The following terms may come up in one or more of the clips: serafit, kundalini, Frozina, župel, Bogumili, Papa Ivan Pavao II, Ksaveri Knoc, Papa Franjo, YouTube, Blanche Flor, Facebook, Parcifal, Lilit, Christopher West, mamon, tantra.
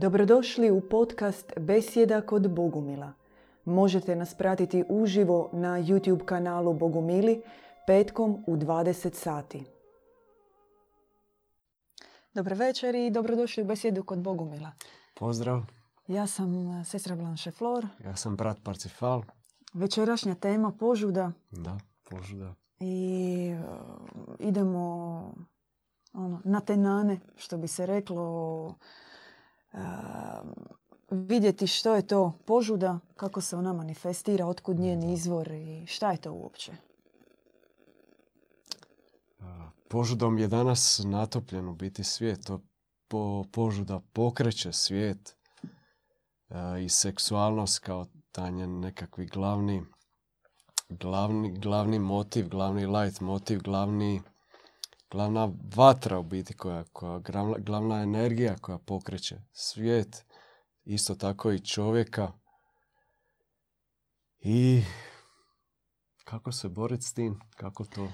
Dobrodošli u podcast Besjeda kod Bogumila. Možete nas pratiti uživo na YouTube kanalu Bogumili petkom u 20 sati. Dobar večer i dobrodošli u Besjedu kod Bogumila. Pozdrav. Ja sam sestra Blanche Flor. Ja sam brat Parcifal. Večerašnja tema požuda. Da, požuda. I idemo na tenane, što bi se reklo. Vidjeti što je to požuda, kako se ona manifestira, otkud njen izvor i šta je to uopće. Požudom je danas natopljen u biti svijet. Požuda pokreće svijet i seksualnost kao taj njen nekakvi glavni motiv, glavni light motiv, glavna vatra u biti, glavna energija koja pokreće svijet, isto tako i čovjeka. I kako se boriti s tim? Kako to?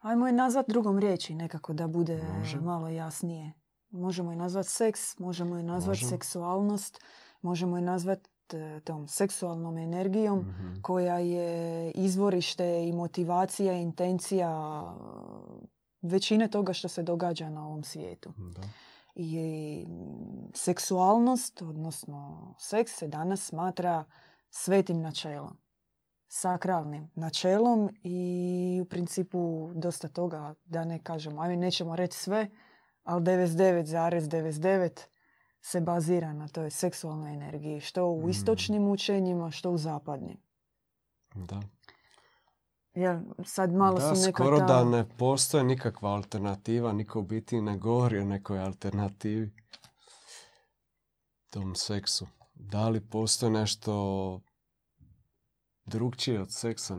Ajmo je nazvati drugom riječi nekako da bude malo jasnije. Možemo je nazvati seks, možemo je nazvati seksualnost, možemo je nazvati tom seksualnom energijom koja je izvorište i motivacija, intencija većine toga što se događa na ovom svijetu. Da. I seksualnost, odnosno seks, se danas smatra svetim načelom, sakralnim načelom i u principu dosta toga, da ne kažemo, ajme nećemo reći sve, ali 99,99 se bazira na toj seksualnoj energiji, što u istočnim učenjima, što u zapadnim. Da. Ja, sad malo da, su neka skoro ta... da ne postoji nikakva alternativa, niko u biti ne govori o nekoj alternativi tom seksu. Da li postoji nešto drugčije od seksa,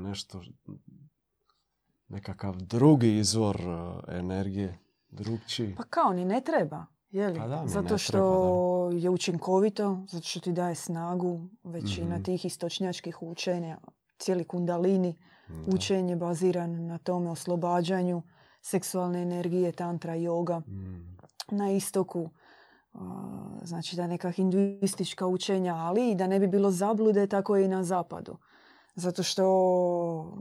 nekakav drugi izvor energije, drugčiji? Pa kao ni ne treba, je li? Pa da, zato što je učinkovito, zato što ti daje snagu, većina tih istočnjačkih učenja, cijeli kundalini, učenje baziran na tome oslobađanju seksualne energije, tantra, yoga. Na istoku, znači da neka hinduistička učenja, ali i da ne bi bilo zablude, tako je i na zapadu. Zato što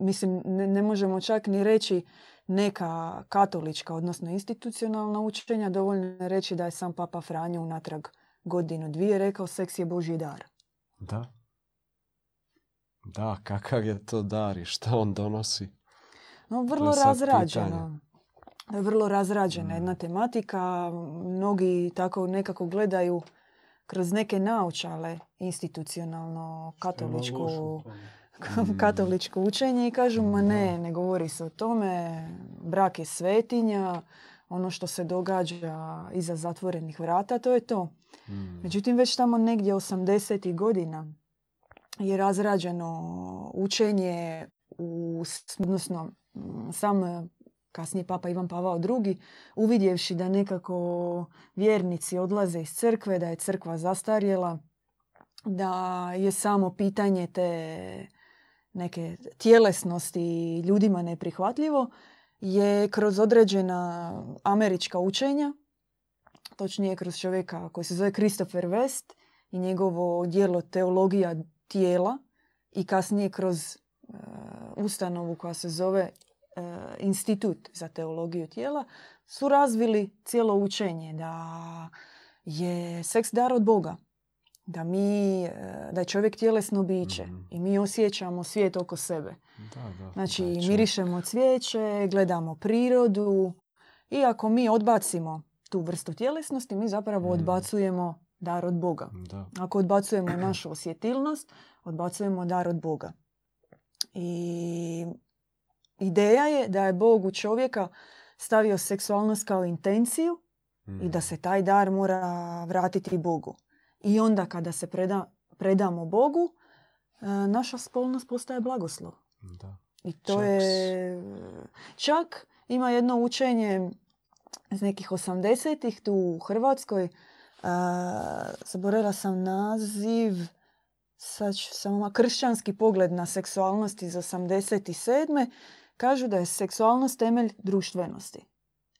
mislim, ne možemo čak ni reći neka katolička, odnosno institucionalna učenja, dovoljno reći da je sam Papa Franjo unatrag 1-2 rekao seks je Božji dar. Da. Da, kakav je to dar i šta on donosi? No, vrlo razrađeno. Vrlo razrađena jedna tematika. Mnogi tako nekako gledaju kroz neke naučale institucionalno katoličko učenje i kažu ma ne govori se o tome. Brak je svetinja. Ono što se događa iza zatvorenih vrata, to je to. Međutim, već tamo negdje 80-ih godina je razrađeno učenje, odnosno sam kasnije Papa Ivan Pavao II, uvidjevši da nekako vjernici odlaze iz crkve, da je crkva zastarjela, da je samo pitanje te neke tjelesnosti ljudima neprihvatljivo, je kroz određena američka učenja, točnije kroz čovjeka koji se zove Christopher West i njegovo djelo Teologija tijela i kasnije kroz ustanovu koja se zove Institut za teologiju tijela, su razvili cijelo učenje da je seks dar od Boga, da je čovjek tjelesno biće i mi osjećamo svijet oko sebe. Da, znači, mirišemo cvijeće, gledamo prirodu i ako mi odbacimo tu vrstu tjelesnosti, mi zapravo odbacujemo dar od Boga. Da. Ako odbacujemo našu osjetilnost, odbacujemo dar od Boga. I ideja je da je Bog u čovjeka stavio seksualnost kao intenciju i da se taj dar mora vratiti Bogu. I onda kada se predamo Bogu, naša spolnost postaje blagoslov. Da. I to je... Čak ima jedno učenje iz nekih 80-ih tu u Hrvatskoj. Zaboravila sam naziv, sad ću samo, kršćanski pogled na seksualnost iz 87. Kažu da je seksualnost temelj društvenosti.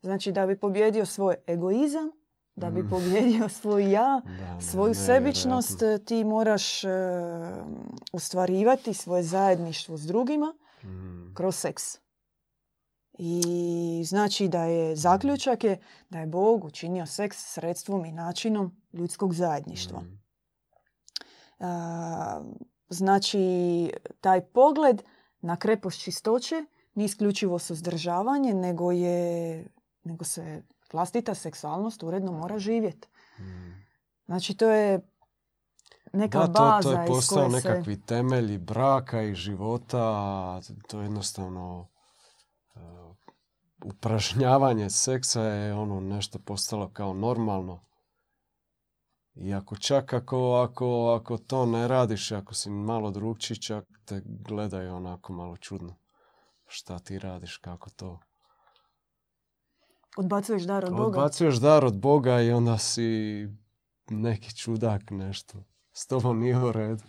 Znači da bi pobijedio svoj egoizam, Da bi pobjedio svoj ja, svoju sebičnost, ti moraš ostvarivati svoje zajedništvo s drugima kroz seks. I znači da je zaključak je da je Bog učinio seks sredstvom i načinom ljudskog zajedništva. Znači taj pogled na krepost čistoće nije isključivo suzdržavanje, nego se vlastita seksualnost uredno mora živjeti. Znači to je neka baza iz koje se... Da, to je postao nekakvi temelji braka i života. To je jednostavno... upražnjavanje seksa je ono nešto postalo kao normalno. Iako čak ako to ne radiš, ako si malo drugčiji, čak te gledaju onako malo čudno. Šta ti radiš, kako to... Odbacuješ dar od Boga? Odbacuješ dar od Boga i onda si neki čudak nešto. S tobom nije u redu.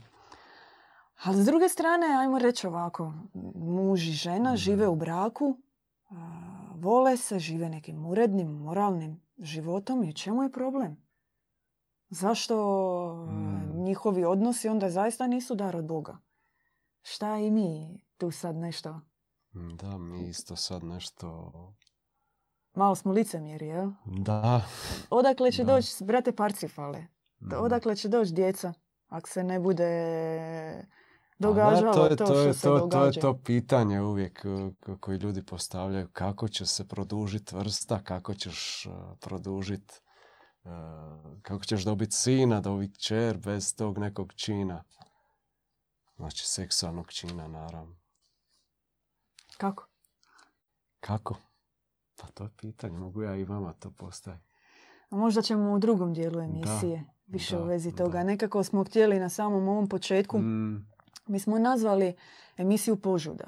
Ali s druge strane, ajmo reći ovako, muž i žena žive u braku, vole se, žive nekim urednim, moralnim životom i u čemu je problem? Zašto njihovi odnosi onda zaista nisu dar od Boga? Šta i mi tu sad nešto? Da, mi isto sad nešto... Malo smo licemjeri, jel? Da. Odakle će doći, brate Parcifale? Odakle će doći djeca? Ako se ne bude događalo to što se događa. To je to pitanje uvijek koje ljudi postavljaju. Kako će se produžiti vrsta, kako ćeš produžiti, kako ćeš dobiti sina, dobiti kćer bez tog nekog čina. Znači seksualnog čina, naravno. Kako? Kako? Pa to je pitanje. Mogu ja i vama to postaviti. A možda ćemo u drugom dijelu emisije više u vezi toga. Nekako smo htjeli na samom ovom početku. Mi smo nazvali emisiju požuda.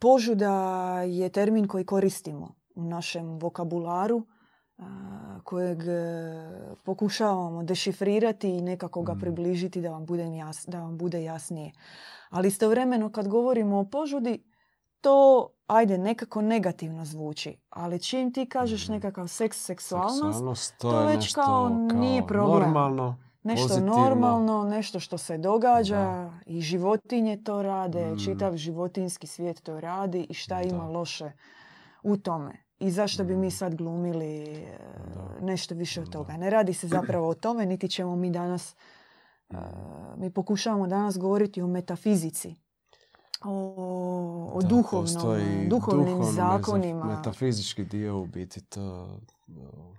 Požuda je termin koji koristimo u našem vokabularu, kojeg pokušavamo dešifrirati i nekako ga približiti da vam bude jasnije. Ali istovremeno kad govorimo o požudi, to ajde nekako negativno zvuči, ali čim ti kažeš nekakav seks, seksualnost, to je već kao nije problem. Normalno, nešto pozitivno. Normalno, nešto što se događa i životinje to rade, čitav životinski svijet to radi i šta ima loše u tome. I zašto bi mi sad glumili nešto više od toga. Ne radi se zapravo o tome, niti ćemo mi danas, mi pokušavamo danas govoriti o metafizici. O duhovnim zakonima. Metafizički dio u biti.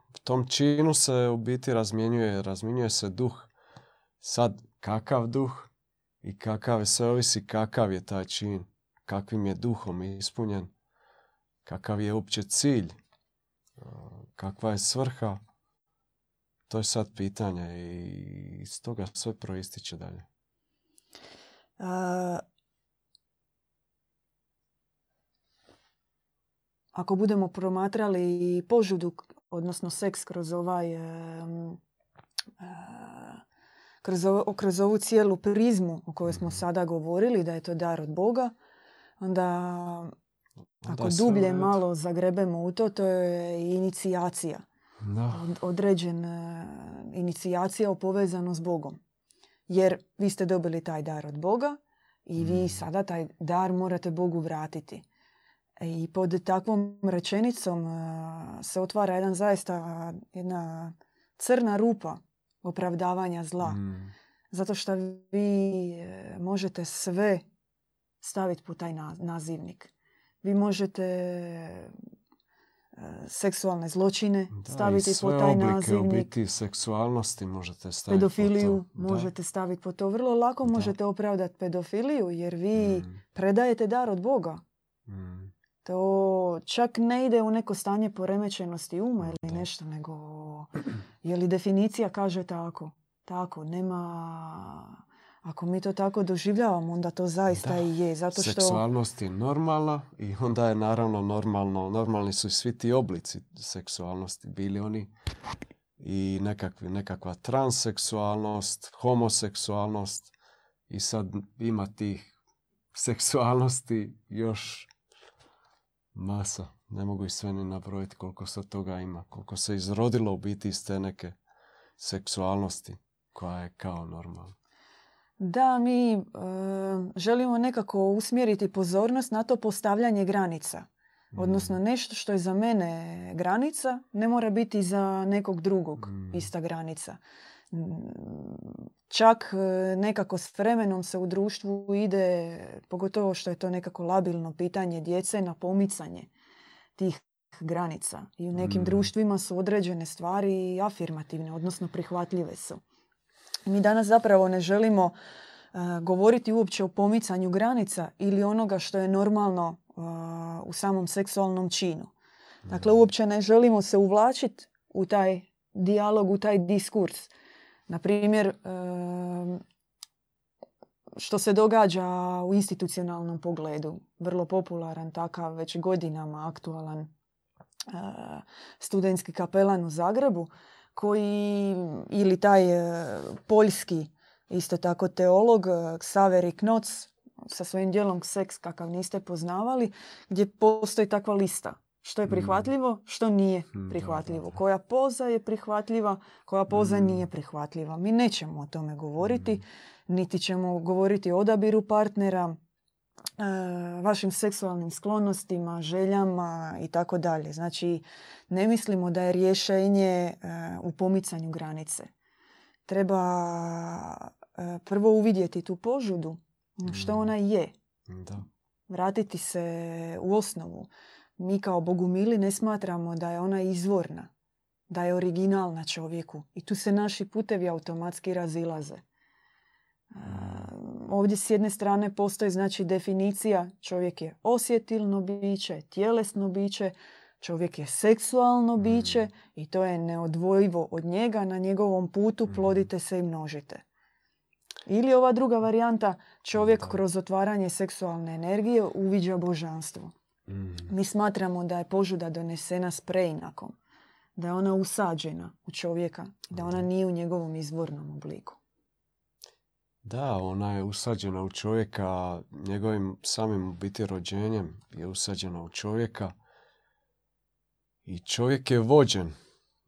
U tom činu se u biti razmjenjuje se duh. Sad kakav duh i kakav je, sve ovisi kakav je taj čin, kakvim je duhom ispunjen, kakav je uopće cilj, kakva je svrha. To je sad pitanje i iz toga sve proističe dalje. Ako budemo promatrali požudu, odnosno seks kroz ovu cijelu prizmu o kojoj smo sada govorili, da je to dar od Boga, onda ako dublje malo zagrebemo u to, to je inicijacija. Određena inicijacija povezana s Bogom. Jer vi ste dobili taj dar od Boga i vi sada taj dar morate Bogu vratiti. I pod takvom rečenicom se otvara jedna crna rupa opravdavanja zla. Zato što vi možete sve staviti pod taj nazivnik. Vi možete seksualne zločine staviti pod taj nazivnik. Sve oblike u biti seksualnosti možete staviti pod to. Pedofiliju možete staviti pod to. Vrlo lako možete opravdati pedofiliju jer vi predajete dar od Boga. To čak ne ide u neko stanje poremećenosti uma ili nešto, nego je li definicija kaže tako. Tako, nema... Ako mi to tako doživljavamo, onda to zaista i je. Zato što... Seksualnost je normalna i onda je naravno normalno. Normalni su i svi ti oblici seksualnosti. Bili oni i nekakva transseksualnost, homoseksualnost i sad ima tih seksualnosti još... masa. Ne mogu i sve ni nabrojiti koliko sad toga ima. Koliko se izrodilo u biti iz te neke seksualnosti koja je kao normalna. Da, mi želimo nekako usmjeriti pozornost na to postavljanje granica. Odnosno nešto što je za mene granica ne mora biti za nekog drugog ista granica. Čak nekako s vremenom se u društvu ide, pogotovo što je to nekako labilno pitanje djece, na pomicanje tih granica. I u nekim društvima su određene stvari afirmativne, odnosno prihvatljive su. Mi danas zapravo ne želimo govoriti uopće o pomicanju granica ili onoga što je normalno u samom seksualnom činu. Dakle, uopće ne želimo se uvlačiti u taj dijalog, u taj diskurs. Naprimjer, što se događa u institucionalnom pogledu. Vrlo popularan takav već godinama aktualan studentski kapelan u Zagrebu koji, ili taj poljski isto tako teolog Ksaveri Knoc sa svojim djelom Seks kakav niste poznavali, gdje postoji takva lista. Što je prihvatljivo, što nije prihvatljivo. Koja poza je prihvatljiva, koja poza nije prihvatljiva. Mi nećemo o tome govoriti, niti ćemo govoriti o odabiru partnera, vašim seksualnim sklonostima, željama i tako dalje. Znači, ne mislimo da je rješenje u pomicanju granice. Treba prvo uvidjeti tu požudu, što ona je. Da. Vratiti se u osnovu. Mi kao Bogumili ne smatramo da je ona izvorna, da je originalna čovjeku. I tu se naši putevi automatski razilaze. Ovdje s jedne strane postoji, znači, definicija čovjek je osjetilno biće, tjelesno biće, čovjek je seksualno biće i to je neodvojivo od njega. Na njegovom putu plodite se i množite. Ili ova druga varijanta, čovjek kroz otvaranje seksualne energije uviđa božanstvo. Mi smatramo da je požuda donesena s preinakom, da je ona usađena u čovjeka, da ona nije u njegovom izvornom obliku. Da, ona je usađena u čovjeka, njegovim samim biti rođenjem je usađena u čovjeka i čovjek je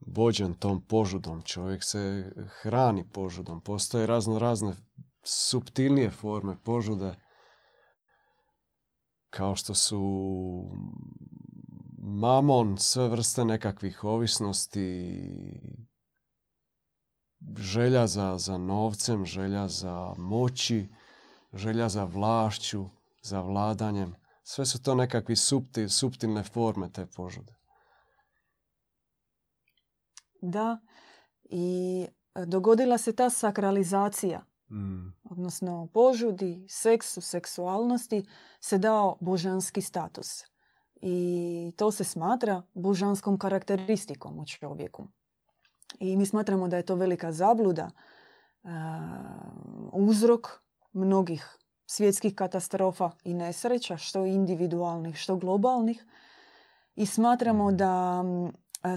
vođen tom požudom, čovjek se hrani požudom, postoje razne suptilnije forme požude kao što su mamon, sve vrste nekakvih ovisnosti, želja za novcem, želja za moći, želja za vlašću, za vladanjem. Sve su to nekakve suptilne forme te požude. Da, i dogodila se ta sakralizacija. Odnosno požudi, seksu, seksualnosti se dao božanski status. I to se smatra božanskom karakteristikom u čovjeku. I mi smatramo da je to velika zabluda, uzrok mnogih svjetskih katastrofa i nesreća, što individualnih, što globalnih. I smatramo da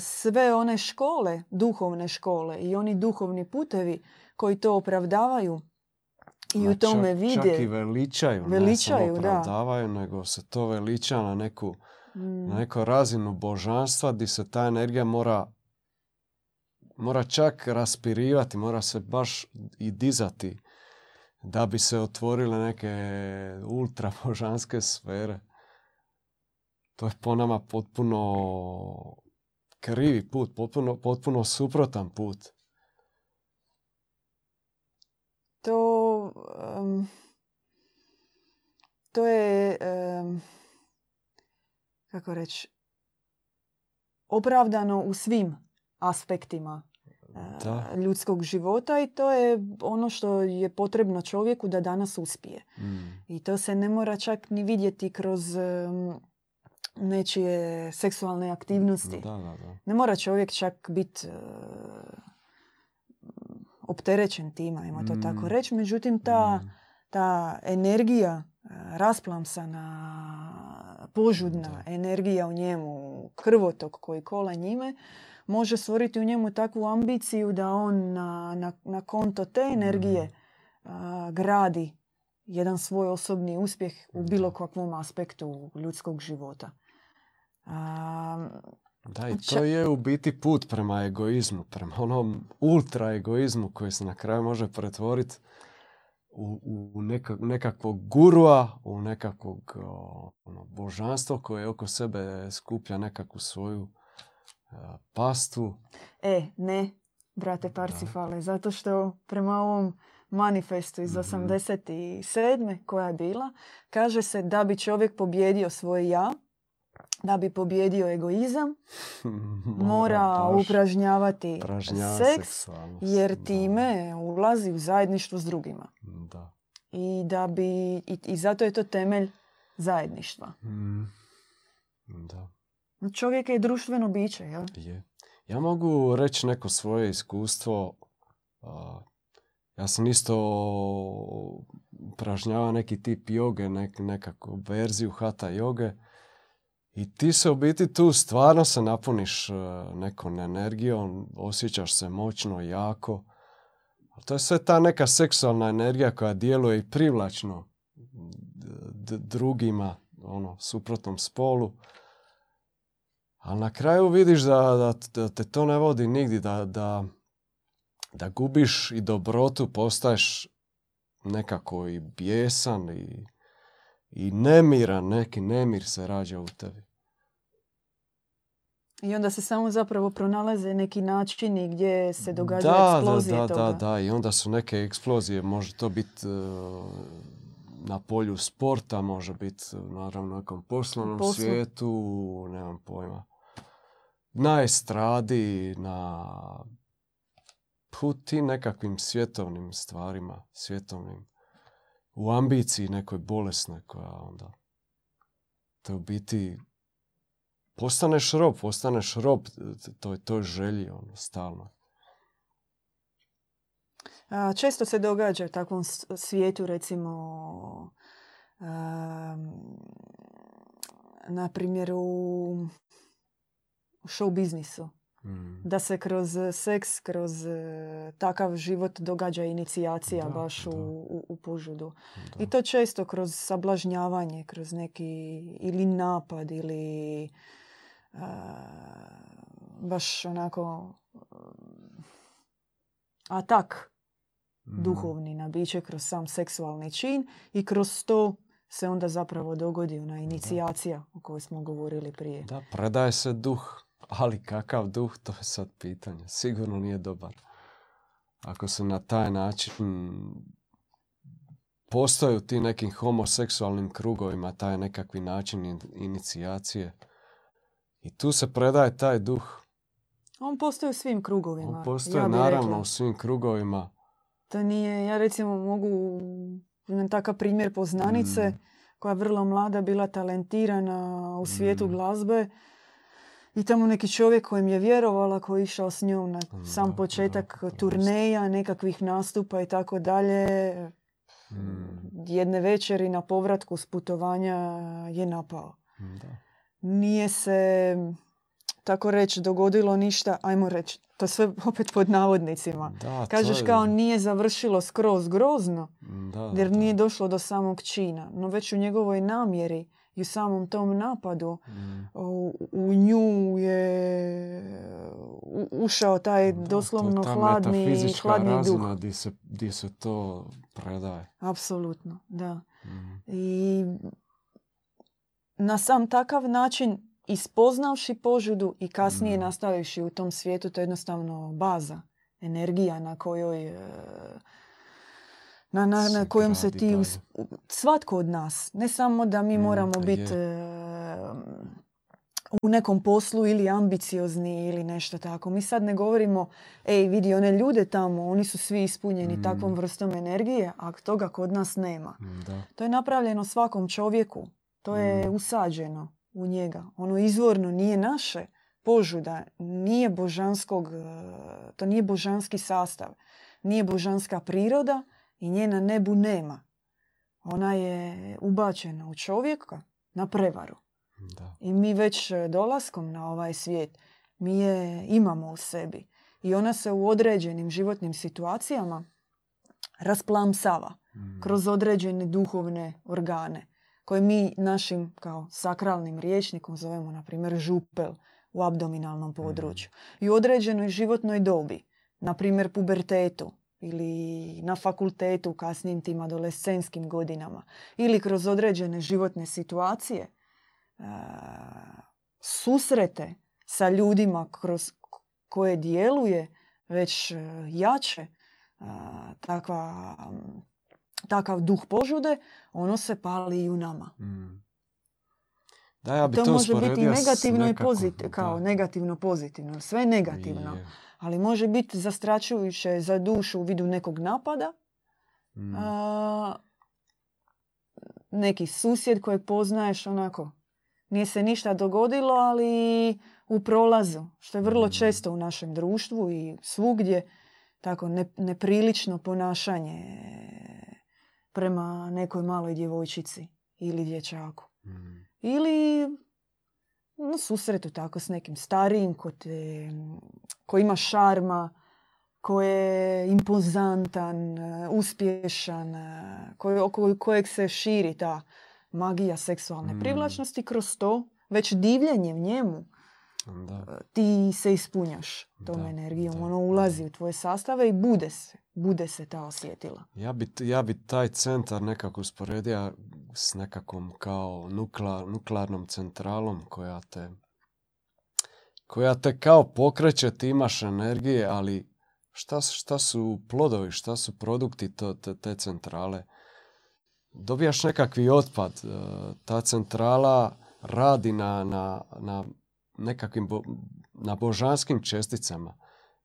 sve one škole, duhovne škole i oni duhovni putevi koji to opravdavaju i u tome vide. Čak i veličaju, ne samo opravdavaju, nego se to veliča na neku razinu božanstva gdje se ta energija mora čak raspirivati, mora se baš i dizati da bi se otvorile neke ultra božanske sfere. To je po nama potpuno krivi put, potpuno suprotan put. To je, kako reći, opravdano u svim aspektima ljudskog života i to je ono što je potrebno čovjeku da danas uspije. I to se ne mora čak ni vidjeti kroz nečije seksualne aktivnosti. Da. Ne mora čovjek čak biti opterećen time, ima to tako reći. Međutim, ta energija rasplamsana, požudna energija u njemu, krvotok koji kola njime, može stvoriti u njemu takvu ambiciju da on na konto te energije gradi jedan svoj osobni uspjeh u bilo kakvom aspektu ljudskog života. Da, i to je u biti put prema egoizmu, prema onom ultraegoizmu koji se na kraju može pretvoriti u nekakvog gurua, u nekakvog božanstvo koje oko sebe skuplja nekakvu svoju pastu. Ne, brate Parcifale, da. Zato što prema ovom manifestu iz 87. koja je bila, kaže se da bi čovjek pobjedio svoje ja, da bi pobjedio egoizam, mora upražnjavati seks, jer time ulazi u zajedništvo s drugima. Da. I zato je to temelj zajedništva. Da. Čovjek je društveno biće, jel? Je. Ja mogu reći neko svoje iskustvo. Ja sam isto upražnjavao neki tip joge, nekakvu verziju hatha joge. I ti se u biti tu stvarno se napuniš nekom energijom, osjećaš se moćno, jako. To je sve ta neka seksualna energija koja djeluje i privlačno drugima, suprotnom spolu. Ali na kraju vidiš da te to ne vodi nigdje, da gubiš i dobrotu, postaješ nekako i bijesan i nemiran, neki nemir se rađa u tebi. I onda se samo zapravo pronalaze neki načini gdje se događaju eksplozije toga. Da. I onda su neke eksplozije. Može to biti na polju sporta, može biti naravno nekom poslovnom svijetu, nemam pojma. Na estradi, na puti nekakvim svjetovnim stvarima, u ambiciji nekoj bolesnoj koja onda te u biti postaneš rob toj želji stalno. Često se događa u takvom svijetu, recimo na primjer u show biznisu, da se kroz seks, kroz takav život događa inicijacija u požudu. Da. I to često kroz sablažnjavanje, kroz neki ili napad ili baš onako atak duhovni na biće kroz sam seksualni čin i kroz to se onda zapravo dogodi ona inicijacija o kojoj smo govorili prije. Da, predaje se duh. Ali kakav duh, to je sad pitanje. Sigurno nije dobar. Ako se na taj način postoji u tim nekim homoseksualnim krugovima taj nekakvi način inicijacije i tu se predaje taj duh. On postoji u svim krugovima. On postoji naravno u svim krugovima. To nije, ja recimo mogu imam takav primjer poznanice koja je vrlo mlada, bila talentirana u svijetu glazbe. I tamo neki čovjek kojem je vjerovala, koji je išao s njom na sam početak turneja, nekakvih nastupa i tako dalje, jedne večeri na povratku s putovanja je napao. Nije se, tako reći, dogodilo ništa, ajmo reći, to sve opet pod navodnicima. Kažeš kao nije završilo skroz grozno, jer nije došlo do samog čina, no već u njegovoj namjeri i u samom tom napadu u nju je ušao taj doslovno hladni duh. Gdje se to predaje. Apsolutno, da. I na sam takav način ispoznavši požudu i kasnije nastavivši u tom svijetu, to je jednostavno baza, energija na kojoj na kojom se ti svatko od nas, ne samo da mi moramo biti u nekom poslu ili ambiciozni ili nešto tako. Mi sad ne govorimo vidi one ljude tamo, oni su svi ispunjeni takvom vrstom energije, a toga kod nas nema. To je napravljeno svakom čovjeku, to je usađeno u njega. Ono izvorno nije naše, požuda nije božanskog, to nije božanski sastav, nije božanska priroda. I nje na nebu nema. Ona je ubačena u čovjeka na prevaru. Da. I mi već dolaskom na ovaj svijet, mi je imamo u sebi. I ona se u određenim životnim situacijama rasplamsava kroz određene duhovne organe, koje mi našim kao sakralnim rječnikom zovemo, na primjer, župel u abdominalnom području. I u određenoj životnoj dobi, na primjer pubertetu ili na fakultetu u kasnijim tim adolescentskim godinama ili kroz određene životne situacije, susrete sa ljudima kroz koje djeluje već jače takav duh požude, ono se pali i u nama. Da, ja bi to može biti negativno nekako, i pozitivno, kao negativno pozitivno, sve negativno, ali može biti zastrašujuće za dušu u vidu nekog napada. Neki susjed kojeg poznaješ, onako, nije se ništa dogodilo, ali u prolazu, što je vrlo često u našem društvu i svugdje, tako neprilično ponašanje prema nekoj maloj djevojčici ili dječaku. Ili na susretu tako s nekim starijim koji ima šarma, koji je impozantan, uspješan, oko kojeg se širi ta magija seksualne privlačnosti, kroz to već divljenjem njemu ti se ispunjaš tom energijom. Ono ulazi u tvoje sastave i bude se ta osjetila. Ja bi taj centar nekako usporedio s nekakvom kao nuklearnom centralom koja te kao pokreće, ti imaš energije, ali šta su plodovi, šta su produkti te centrale? Dobijaš nekakvi otpad. Ta centrala radi na božanskim česticama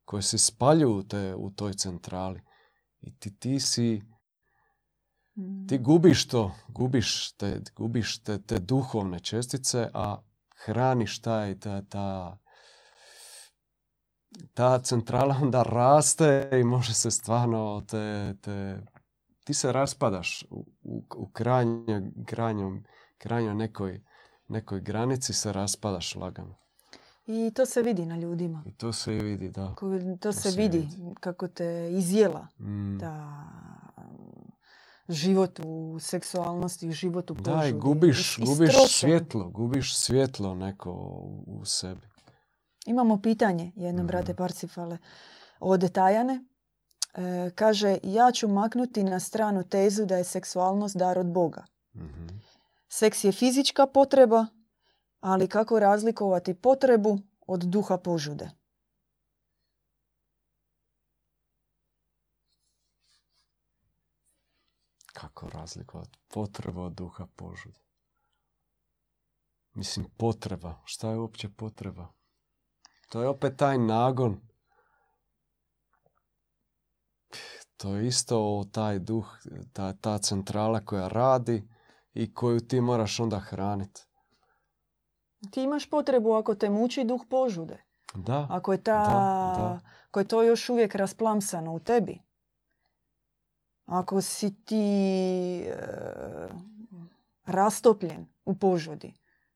koje se spaljuju u toj centrali. I ti gubiš to, gubiš te duhovne čestice, a hraniš ta centrala onda raste i može se stvarno ti se raspadaš u krajnjoj nekoj granici, se raspadaš lagano. I to se vidi na ljudima. I to se vidi, da. To se vidi kako te izjela ta život u seksualnosti, život u požudi. Da, i gubiš svjetlo neko u sebi. Imamo pitanje jedno, brate Parcifale, od Tajane. Kaže, ja ću maknuti na stranu tezu da je seksualnost dar od Boga. Seks je fizička potreba, ali kako razlikovati potrebu od duha požude? Kako razlikovati potrebu od duha požude? Mislim, potreba. Šta je uopće potreba? To je opet taj nagon. To je isto taj duh, ta centrala koja radi i koju ti moraš onda hraniti. Ti imaš potrebu ako te muči duh požude. Da. Ako je to još uvijek rasplamsano u tebi. Ako si ti rastopljen u požudi,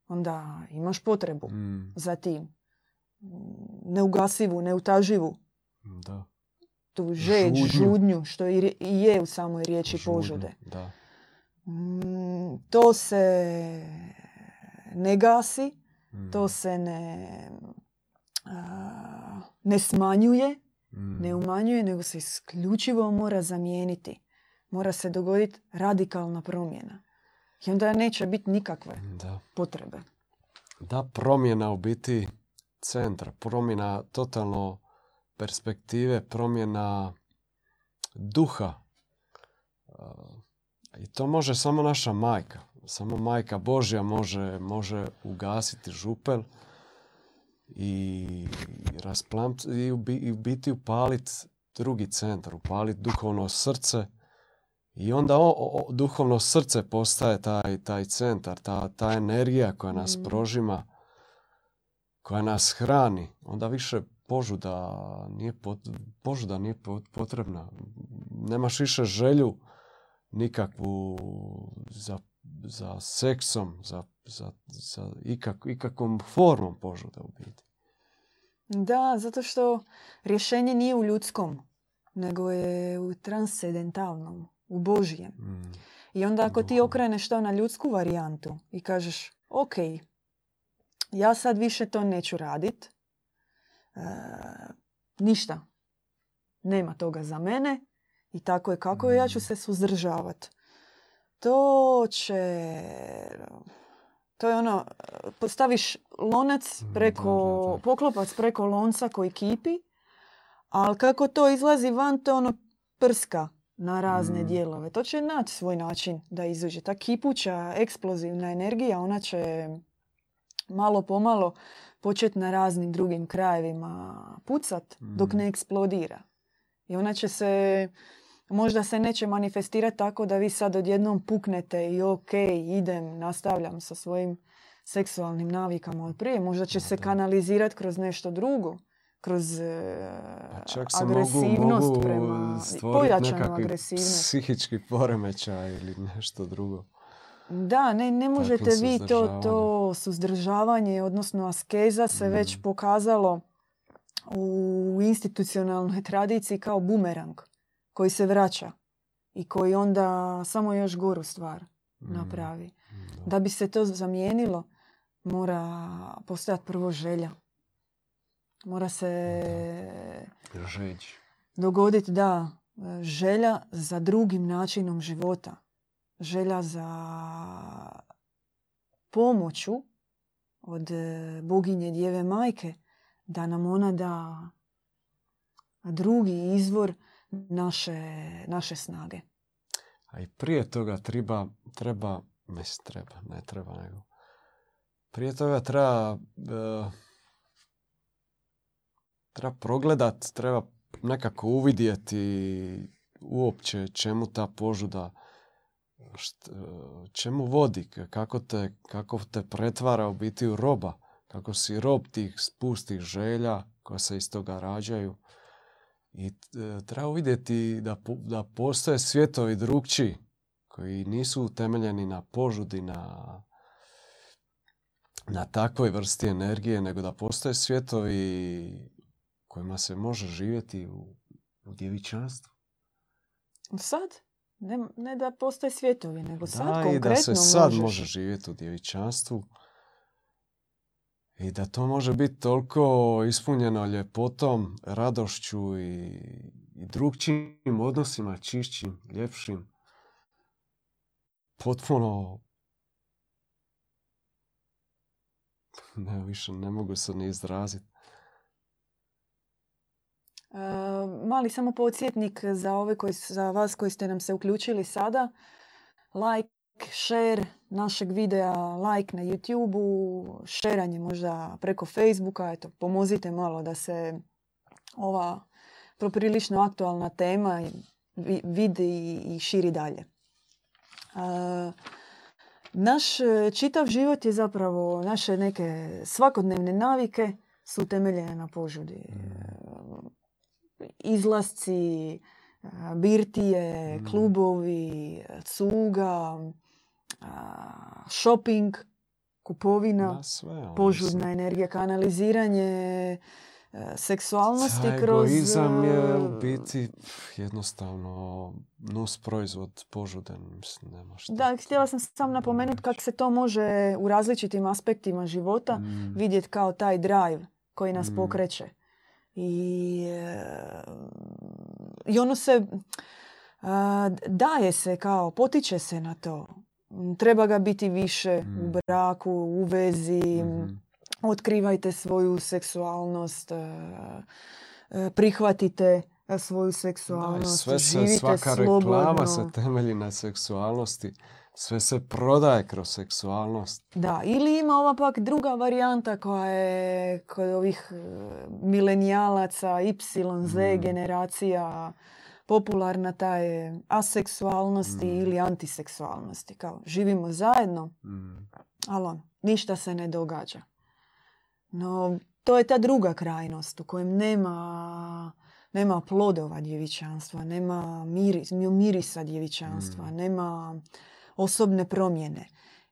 onda imaš potrebu za tim. Neugasivu, neutaživu. Da. Tu žeđ, žudnju, što i je u samoj riječi požude. Da. To se ne gasi, to se ne smanjuje, ne umanjuje, nego se isključivo mora zamijeniti. Mora se dogoditi radikalna promjena. I onda neće biti nikakve potrebe. Da, promjena u biti centra, promjena totalno perspektive, promjena duha. I to može samo naša majka. Samo majka Božja može ugasiti župel i u biti upaliti drugi centar, upaliti duhovno srce. I onda duhovno srce postaje taj centar, ta energija koja nas prožima, koja nas hrani. Onda više požuda nije potrebna. Nemaš više želju nikakvu za seksom, za ikakvom formom požude u biti. Da, zato što rješenje nije u ljudskom, nego je u transcendentalnom, u Božjem. I onda ako ti okreneš to na ljudsku varijantu i kažeš, ok, ja sad više to neću radit, ništa, nema toga za mene i tako je kako je, ja ću se suzdržavati. To je ono, postaviš lonac preko, poklopac preko lonca koji kipi, ali kako to izlazi van, to ono prska na razne dijelove. To će naći svoj način da izuđe. Ta kipuća, eksplozivna energija, ona će malo pomalo početi na raznim drugim krajevima pucat dok ne eksplodira. I ona će se, možda se neće manifestirati tako da vi sad odjednom puknete i ok, idem, nastavljam sa svojim seksualnim navikama od prije. Možda će se kanalizirati kroz nešto drugo. Kroz agresivnost mogu prema pojačanu agresivnost. Psihički poremećaj ili nešto drugo. Da, ne možete vi to suzdržavanje, odnosno askeza se već pokazalo u institucionalnoj tradiciji kao bumerang koji se vraća i koji onda samo još goru stvar napravi. Da bi se to zamijenilo, mora postojati prvo želja. Mora se dogoditi da želja za drugim načinom života, želja za pomoću od boginje Djeve Majke, da nam ona da drugi izvor naše snage. A i prije toga treba progledat, treba nekako uvidjeti uopće čemu ta požuda, čemu vodi, kako te pretvara u biti u roba, kako si rob tih pustih želja koje se iz toga rađaju. I treba uvidjeti da postoje svjetovi drugčiji koji nisu utemeljeni na požudi, na takvoj vrsti energije, nego da postoje svjetovi kojima se može živjeti u djevičanstvu. Sad? Ne da postoje svjetovi, nego sad konkretno možeš. Da, i da se sad može živjeti u djevičanstvu. I da to može biti toliko ispunjeno ljepotom, radošću i drugčijim odnosima, čišćim, ljepšim. Potpuno... Više ne mogu se ni izraziti. Mali samo podsjetnik za vas koji ste nam se uključili sada. Like, share našeg videa, like na YouTube-u, šeranje možda preko Facebooka. Eto, pomozite malo da se ova poprilično aktualna tema vidi i širi dalje. Naš čitav život je zapravo, naše neke svakodnevne navike su temeljene na požudi. Izlasci, birtije, klubovi, cuga, shopping, kupovina, požudna energija, kanaliziranje seksualnosti kroz... Egoizam je u biti jednostavno nusproizvod požude. Da, htjela sam sam napomenuti kako se to može u različitim aspektima života vidjeti kao taj drive koji nas pokreće. I ono se daje se kao, potiče se na to. Treba ga biti više u braku, u vezi, otkrivajte svoju seksualnost, prihvatite svoju seksualnost, živite slobodno. Svaka reklama se temelji na seksualnosti. Sve se prodaje kroz seksualnost. Da, ili ima ova pak druga varijanta koja je kod ovih milenijalaca, Y, Z generacija popularna, ta je aseksualnosti ili antiseksualnosti. Kao, živimo zajedno, ali ništa se ne događa. No, to je ta druga krajnost u kojem nema plodova djevičanstva, nema mirisa djevičanstva, nema osobne promjene.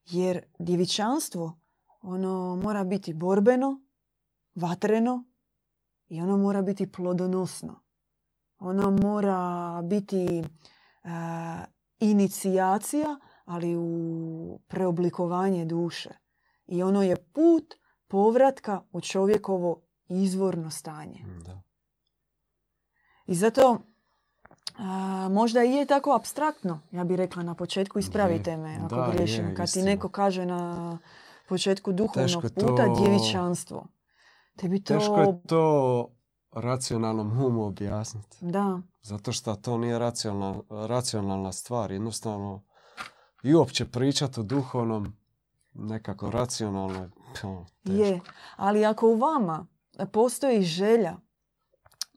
Jer djevičanstvo, ono mora biti borbeno, vatreno i ono mora biti plodonosno. Ono mora biti inicijacija, ali u preoblikovanje duše. I ono je put povratka u čovjekovo izvorno stanje. Da. I zato možda i je tako apstraktno, ja bih rekla na početku, ispravite me ako griješim. Kad ti neko kaže na početku duhovnog puta djevičanstvo, tebi to... Teško je to racionalnom umu objasniti. Da. Zato što to nije racionalna stvar. Jednostavno, i uopće pričati o duhovnom nekako racionalno, teško. Je, ali ako u vama postoji želja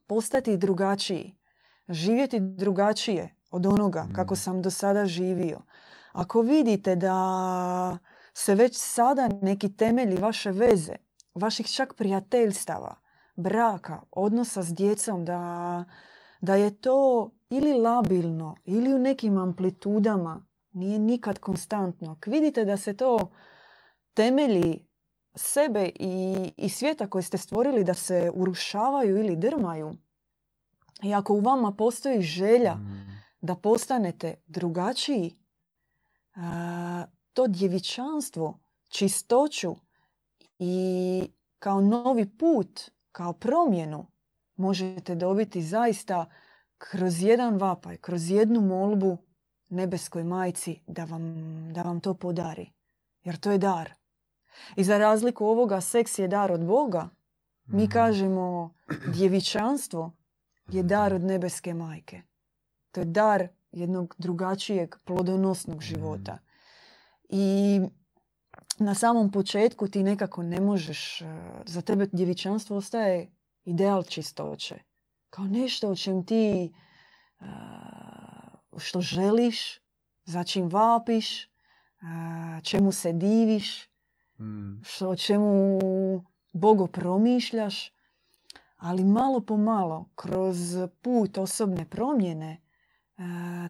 postati drugačiji, živjeti drugačije od onoga kako sam do sada živio, ako vidite da se već sada neki temelji vaše veze, vaših čak prijateljstava, braka, odnosa s djecom, da je to ili labilno ili u nekim amplitudama, nije nikad konstantno. Ako vidite da se to temelji sebe i svijeta koje ste stvorili da se urušavaju ili drmaju, i ako u vama postoji želja da postanete drugačiji, to djevičanstvo, čistoću i kao novi put, kao promjenu možete dobiti zaista kroz jedan vapaj, kroz jednu molbu nebeskoj majci da vam to podari. Jer to je dar. I za razliku ovoga, seks je dar od Boga. Mi kažemo djevičanstvo je dar od nebeske majke. To je dar jednog drugačijeg plodonosnog života. I na samom početku ti nekako ne možeš, za tebe djevičanstvo ostaje ideal čistoće. Kao nešto o čem ti što želiš, za čim vapiš, čemu se diviš, o čemu Bogu promišljaš. Ali malo po malo, kroz put osobne promjene,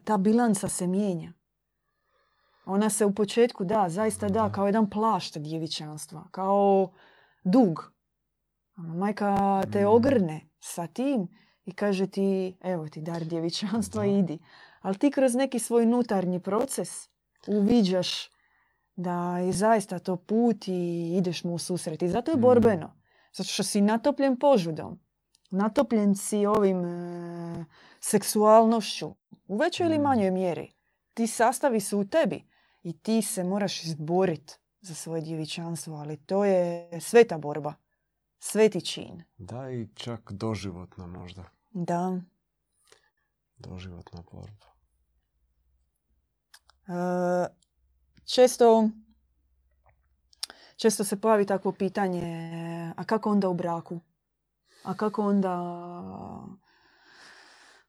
ta bilanca se mijenja. Ona se u početku zaista kao jedan plašt djevičanstva, kao dug. Majka te ogrne sa tim i kaže ti, evo ti dar djevičanstva, idi. Ali ti kroz neki svoj unutarnji proces uviđaš da je zaista to put i ideš mu u susret. I zato je borbeno. Zato što si natopljen požudom. Natopljen si ovim seksualnošću. U većoj ili manjoj mjeri. Ti sastavi su u tebi. I ti se moraš izboriti za svoje djevičanstvo. Ali to je sveta borba. Sveti čin. Da, i čak doživotna možda. Da. Doživotna borba. Često se pojavi takvo pitanje, a kako onda u braku? A kako onda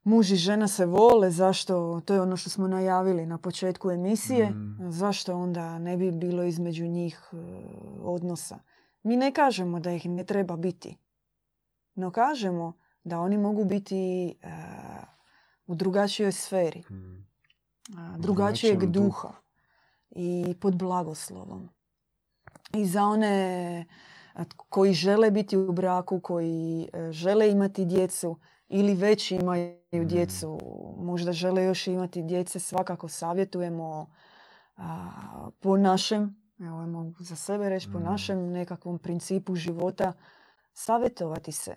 muž i žena se vole? Zašto? To je ono što smo najavili na početku emisije. Zašto onda ne bi bilo između njih odnosa? Mi ne kažemo da ih ne treba biti. No kažemo da oni mogu biti u drugačijoj sferi. Drugačijeg duha. I pod blagoslovom. I za one koji žele biti u braku, koji žele imati djecu ili već imaju djecu, možda žele još imati djece, svakako savjetujemo po našem, evo mogu za sebe reći, po našem nekakvom principu života, savjetovati se.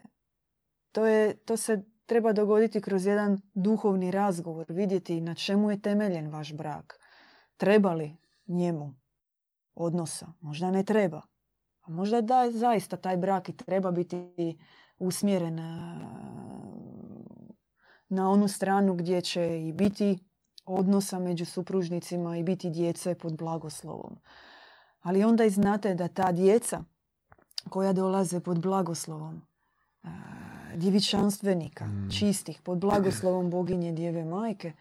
To se treba dogoditi kroz jedan duhovni razgovor, vidjeti na čemu je temeljen vaš brak. Treba li njemu odnosa? Možda ne treba. A možda da zaista taj brak i treba biti usmjeren na onu stranu gdje će i biti odnosa među supružnicima i biti djece pod blagoslovom. Ali onda i znate da ta djeca koja dolaze pod blagoslovom djevičanstvenika, čistih, pod blagoslovom boginje Djeve Majke,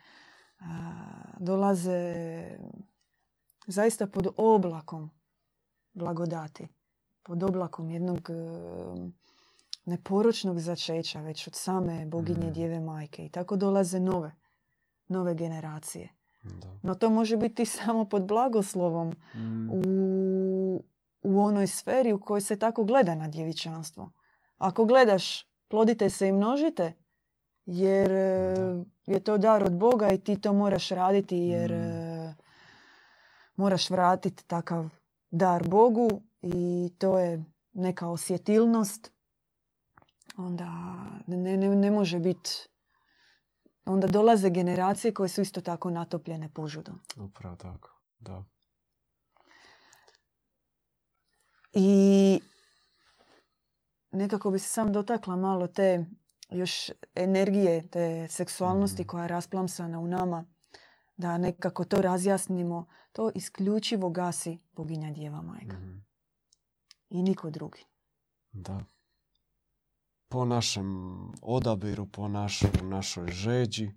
dolaze zaista pod oblakom blagodati. Pod oblakom jednog neporočnog začeća već od same boginje Djeve Majke. I tako dolaze nove generacije. Da. No to može biti samo pod blagoslovom u onoj sferi u kojoj se tako gleda na djevičanstvo. Ako gledaš plodite se i množite, jer je to dar od Boga i ti to moraš raditi jer moraš vratiti takav dar Bogu i to je neka osjetilnost. Onda ne može biti. Onda dolaze generacije koje su isto tako natopljene požudom. Upravo tako, da. I nekako bi se sam dotakla malo te još energije, te seksualnosti koja je rasplamsana u nama, da nekako to razjasnimo. To isključivo gasi boginja Djeva Majka. I niko drugi. Da. Po našem odabiru, po našoj žeđi,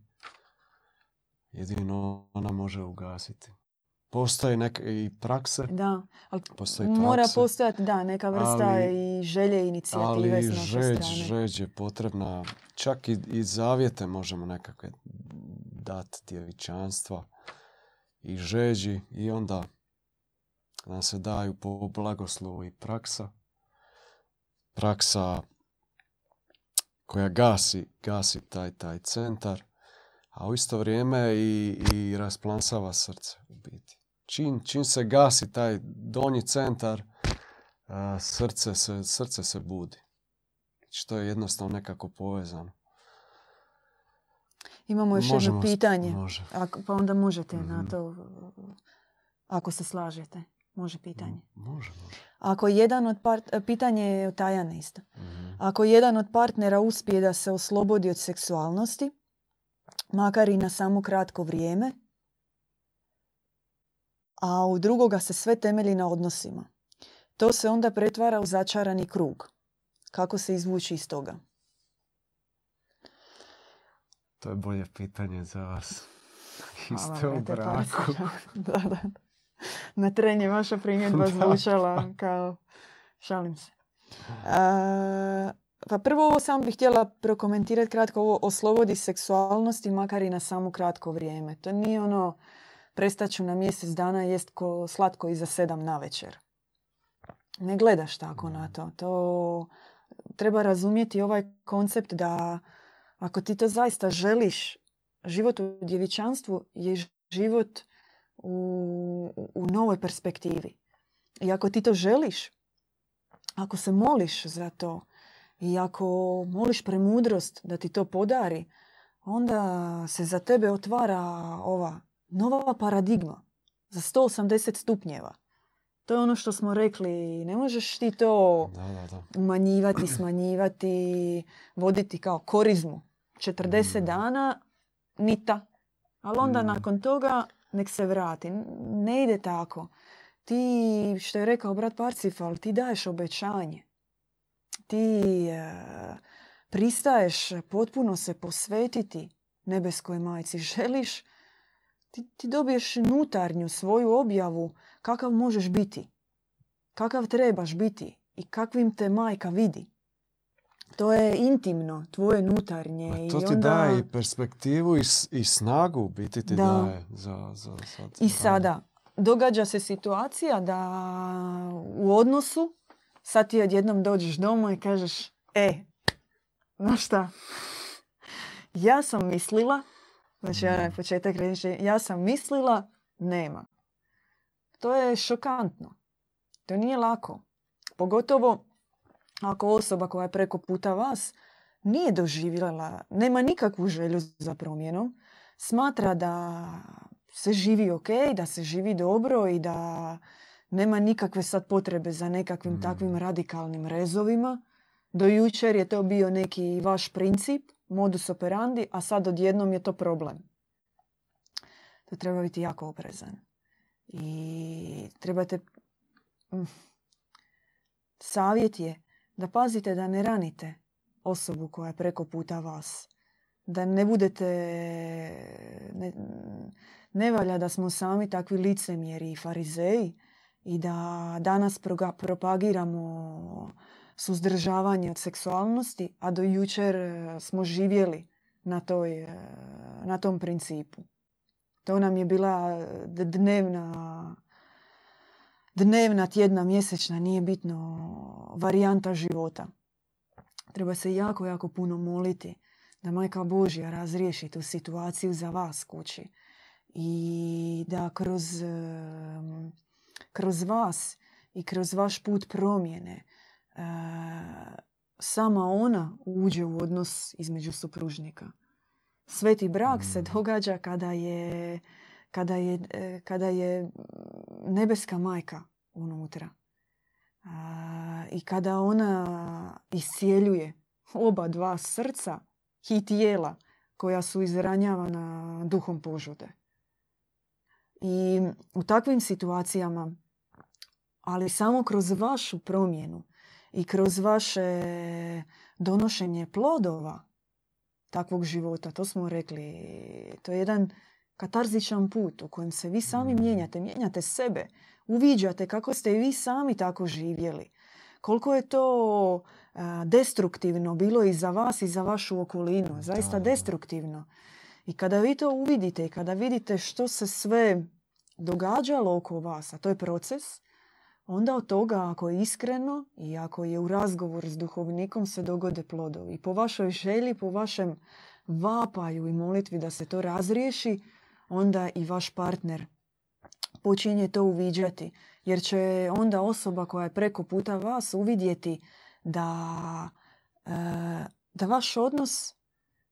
jedino ona može ugasiti. Postoje neke i prakse. Da, ali mora postojati neka vrsta i želje, inicijative s naše strane. Ali žeđ je potrebna. Čak i zavjete možemo nekakve dati djevičanstva i žeđi. I onda nam se daju po blagoslovu i praksa. Praksa koja gasi taj centar, a u isto vrijeme i rasplansava srce u biti. Čim se gasi taj donji centar, srce se budi. Što je jednostavno nekako povezano. Imamo još jedno pitanje. Pa onda možete na to, ako se slažete. Može pitanje. Može. Ako jedan od pitanje je tajane isto. Ako jedan od partnera uspije da se oslobodi od seksualnosti, makar i na samo kratko vrijeme, a u drugoga se sve temelji na odnosima, to se onda pretvara u začarani krug. Kako se izvući iz toga? To je bolje pitanje za vas. Isto u braku. Da. Na tren je vaša primjedba zvučala kao... Šalim se. Pa prvo ovo sam bih htjela prokomentirati kratko. Ovo oslobodi seksualnosti makar i na samo kratko vrijeme. To nije ono prestat ću na mjesec dana jest ko slatko iza 7 na večer. Ne gledaš tako na to. To treba razumjeti ovaj koncept da ako ti to zaista želiš, život u djevičanstvu je život u novoj perspektivi. I ako ti to želiš, ako se moliš za to i ako moliš premudrost da ti to podari, onda se za tebe otvara ova nova paradigma za 180 stupnjeva. To je ono što smo rekli. Ne možeš ti to umanjivati, smanjivati, voditi kao korizmu. 40 dana, nita. Ali onda nakon toga nek se vrati. Ne ide tako. Ti, što je rekao brat Parcifal, ti daješ obećanje. Ti pristaješ potpuno se posvetiti nebeskoj majci. Želiš, ti dobiješ unutarnju svoju objavu kakav možeš biti, kakav trebaš biti i kakvim te majka vidi. To je intimno, tvoje unutarnje. A to ti onda daje i perspektivu i snagu biti ti daje. I sada događa se situacija da u odnosu sad ti odjednom dođeš doma i kažeš znaš šta? Ja sam mislila, znači onaj početak reći, ja sam mislila, nema. To je šokantno. To nije lako. Pogotovo ako osoba koja je preko puta vas nije doživjela, nema nikakvu želju za promjenom, smatra da se živi da se živi dobro i da nema nikakve sad potrebe za nekakvim takvim radikalnim rezovima. Do jučer je to bio neki vaš princip, modus operandi, a sad odjednom je to problem. To treba biti jako oprezan. I trebate... Savjet je da pazite da ne ranite osobu koja je preko puta vas. Da ne budete... Ne valja da smo sami takvi licemjeri i farizeji i da danas propagiramo suzdržavanje od seksualnosti, a do jučer smo živjeli na tom principu. To nam je bila dnevna, tjedna, mjesečna, nije bitno, varijanta života. Treba se jako, jako puno moliti da Majka Božja razriješi tu situaciju za vas kući i da kroz vas i kroz vaš put promjene sama ona uđe u odnos između supružnika. Sveti brak se događa kada je nebeska majka unutra i kada ona iscjeljuje oba dva srca i tijela koja su izranjavana duhom požude. I u takvim situacijama, ali samo kroz vašu promjenu i kroz vaše donošenje plodova takvog života, to smo rekli, to je jedan katarzičan put u kojem se vi sami mijenjate, mijenjate sebe, uviđate kako ste vi sami tako živjeli. Koliko je to destruktivno bilo i za vas i za vašu okolinu, zaista destruktivno. I kada vi to uvidite i kada vidite što se sve događalo oko vas, a to je proces, onda od toga, ako je iskreno i ako je u razgovor s duhovnikom, se dogode plodovi. Po vašoj želji, po vašem vapaju i molitvi da se to razriješi, onda i vaš partner počinje to uviđati. Jer će onda osoba koja je preko puta vas uvidjeti da vaš odnos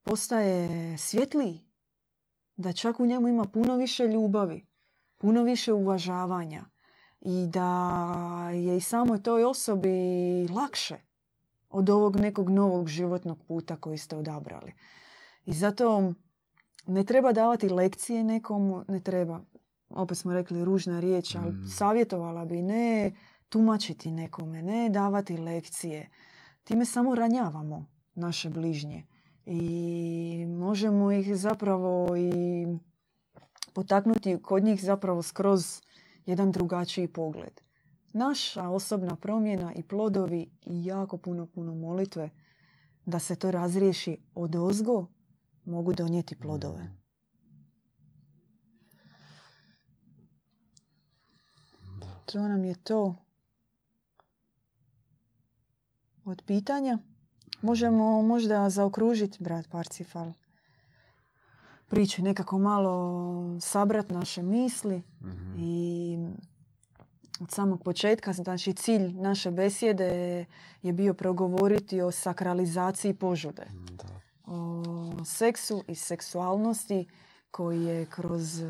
postaje svjetliji, da čak u njemu ima puno više ljubavi, puno više uvažavanja i da je i samoj toj osobi lakše od ovog nekog novog životnog puta koji ste odabrali. I zato ne treba davati lekcije nekomu, ne treba, opet smo rekli ružna riječ, ali savjetovala bi ne tumačiti nekome, ne davati lekcije. Time samo ranjavamo naše bližnje i možemo ih zapravo i potaknuti kod njih zapravo skroz jedan drugačiji pogled. Naša osobna promjena i plodovi i jako puno molitve da se to razriješi odozgo mogu donijeti plodove. To nam je to od pitanja. Možemo možda zaokružiti, brat Parcifal, priču, nekako malo sabrat naše misli i od samog početka, znači cilj naše besjede je bio progovoriti o sakralizaciji požude, o seksu i seksualnosti koji je kroz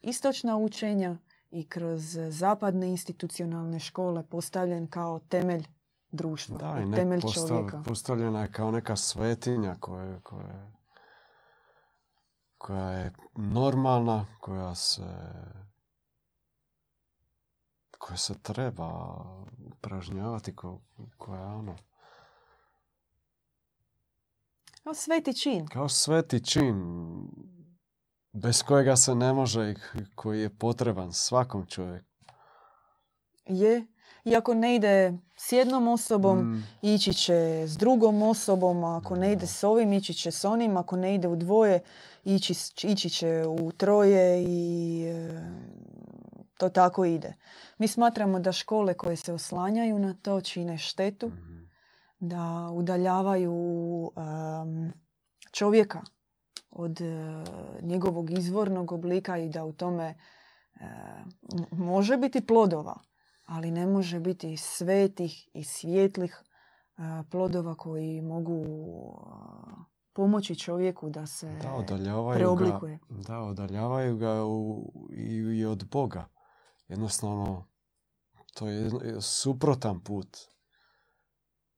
istočna učenja i kroz zapadne institucionalne škole postavljen kao temelj društva, temelj čovjeka. Postavljena je kao neka svetinja koja je normalna, koja se treba upražnjavati, koja je ono... Kao sveti čin. Kao sveti čin, bez kojega se ne može i koji je potreban svakom čovjeku. Je. Iako ne ide s jednom osobom, ići će s drugom osobom, ako ne ide s ovim, ići će s onim, ako ne ide u dvoje, ići će u troje i to tako ide. Mi smatramo da škole koje se oslanjaju na to čine štetu, da udaljavaju čovjeka od njegovog izvornog oblika i da u tome može biti plodova, ali ne može biti svetih i svjetlih plodova koji mogu pomoći čovjeku da se preoblikuje. Da, odaljavaju ga i od Boga. Jednostavno, to je suprotan put.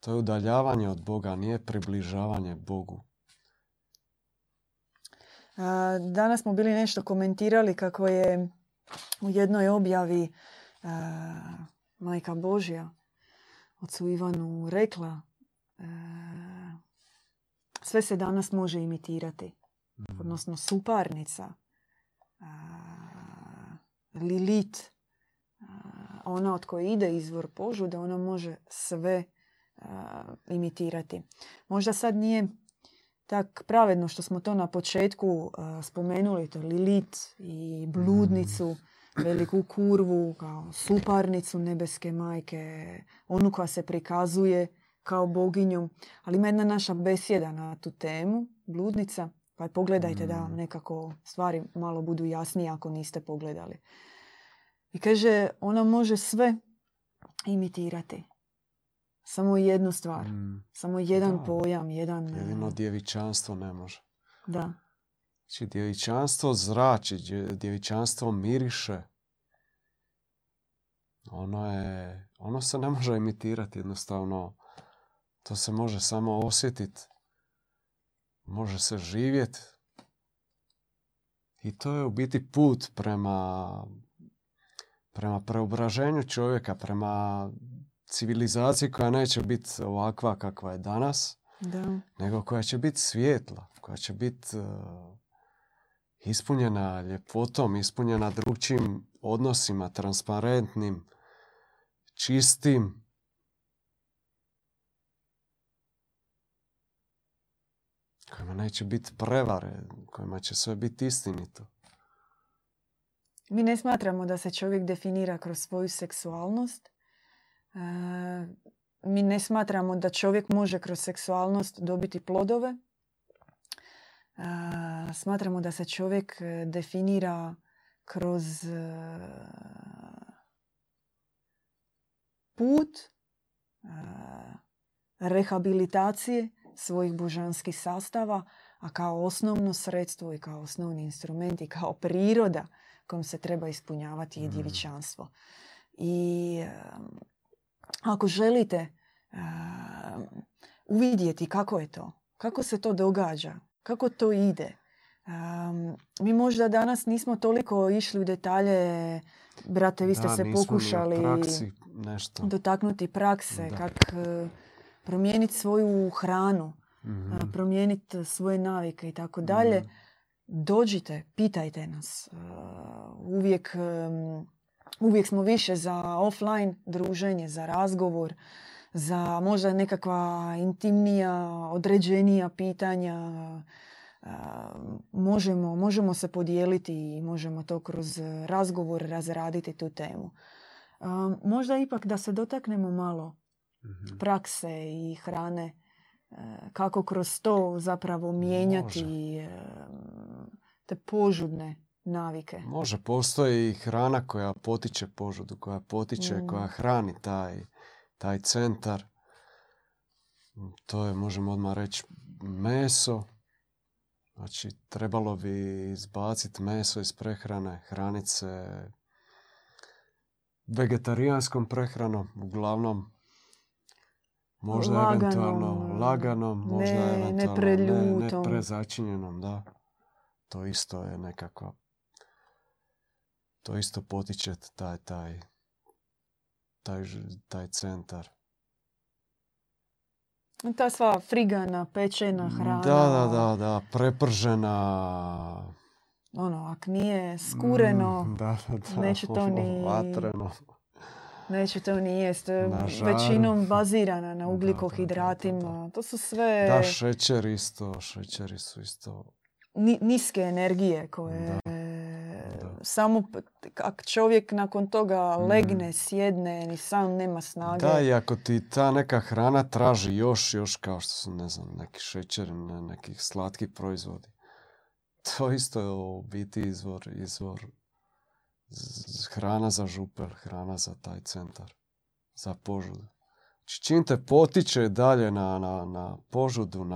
To je udaljavanje od Boga, nije približavanje Bogu. Danas smo bili nešto komentirali kako je u jednoj objavi Majka Božja Ocu Ivanu rekla sve se danas može imitirati. Odnosno suparnica Lilit, ona od koje ide izvor požude, ona može sve imitirati. Možda sad nije tak pravedno što smo to na početku spomenuli, to Lilit i bludnicu, veliku kurvu, kao suparnicu nebeske majke, onu koja se prikazuje kao boginju. Ali ima jedna naša besjeda na tu temu, bludnica, pa pogledajte da nekako stvari malo budu jasnije ako niste pogledali. I kaže, ona može sve imitirati. Samo jednu stvar, samo jedan pojam, jedan... Jedino djevičanstvo ne može. Da. Znači, djevičanstvo zrači, djevičanstvo miriše. Ono se ne može imitirati jednostavno. To se može samo osjetiti. Može se živjeti. I to je u biti put prema preobraženju čovjeka, prema civilizaciji koja neće biti ovakva kakva je danas, nego koja će biti svijetla, koja će biti ispunjena ljepotom, ispunjena drugčijim odnosima, transparentnim, čistim. Kojima neće biti prevare, kojima će sve biti istinito. Mi ne smatramo da se čovjek definira kroz svoju seksualnost. Mi ne smatramo da čovjek može kroz seksualnost dobiti plodove. Smatramo da se čovjek definira kroz put rehabilitacije svojih božanskih sastava, a kao osnovno sredstvo i kao osnovni instrument i kao priroda kojom se treba ispunjavati je djevičanstvo. I ako želite uvidjeti kako je to, kako se to događa, kako to ide. Mi možda danas nismo toliko išli u detalje. Brate, vi ste se pokušali dotaknuti prakse, kako promijeniti svoju hranu, promijeniti svoje navike i tako dalje. Dođite, pitajte nas. Uvijek smo više za offline druženje, za razgovor, za možda nekakva intimnija, određenija pitanja. Možemo se podijeliti i možemo to kroz razgovor razraditi tu temu. Možda ipak da se dotaknemo malo prakse i hrane, kako kroz to zapravo mijenjati te požudne navike. Može, postoji i hrana koja potiče požudu, koja potiče, koja hrani taj centar. To je, možemo odmah reći, meso. Znači, trebalo bi izbaciti meso iz prehrane, hraniti se vegetarijanskom prehranom, uglavnom. Možda laganom, eventualno laganom, možda ne prezačinjenom, da. To isto je nekako, to isto potiče taj centar. Ta sva frigana, pečena hrana. Da, prepržena. Ono, ako nije skureno, neće to ni... Vatreno. Neće to ni jest. Većinom bazirana na ugljikohidratima. To su sve... Da, šećeri su isto... Niske energije koje... Samo ako čovjek nakon toga legne, sjedne, ni sam nema snage. Da, i ako ti ta neka hrana traži još kao što su, ne znam, neki šećer, nekih slatkih proizvodi. To isto je u biti izvor hrana za župel, hrana za taj centar, za požudu. Čim te potiče dalje na požudu,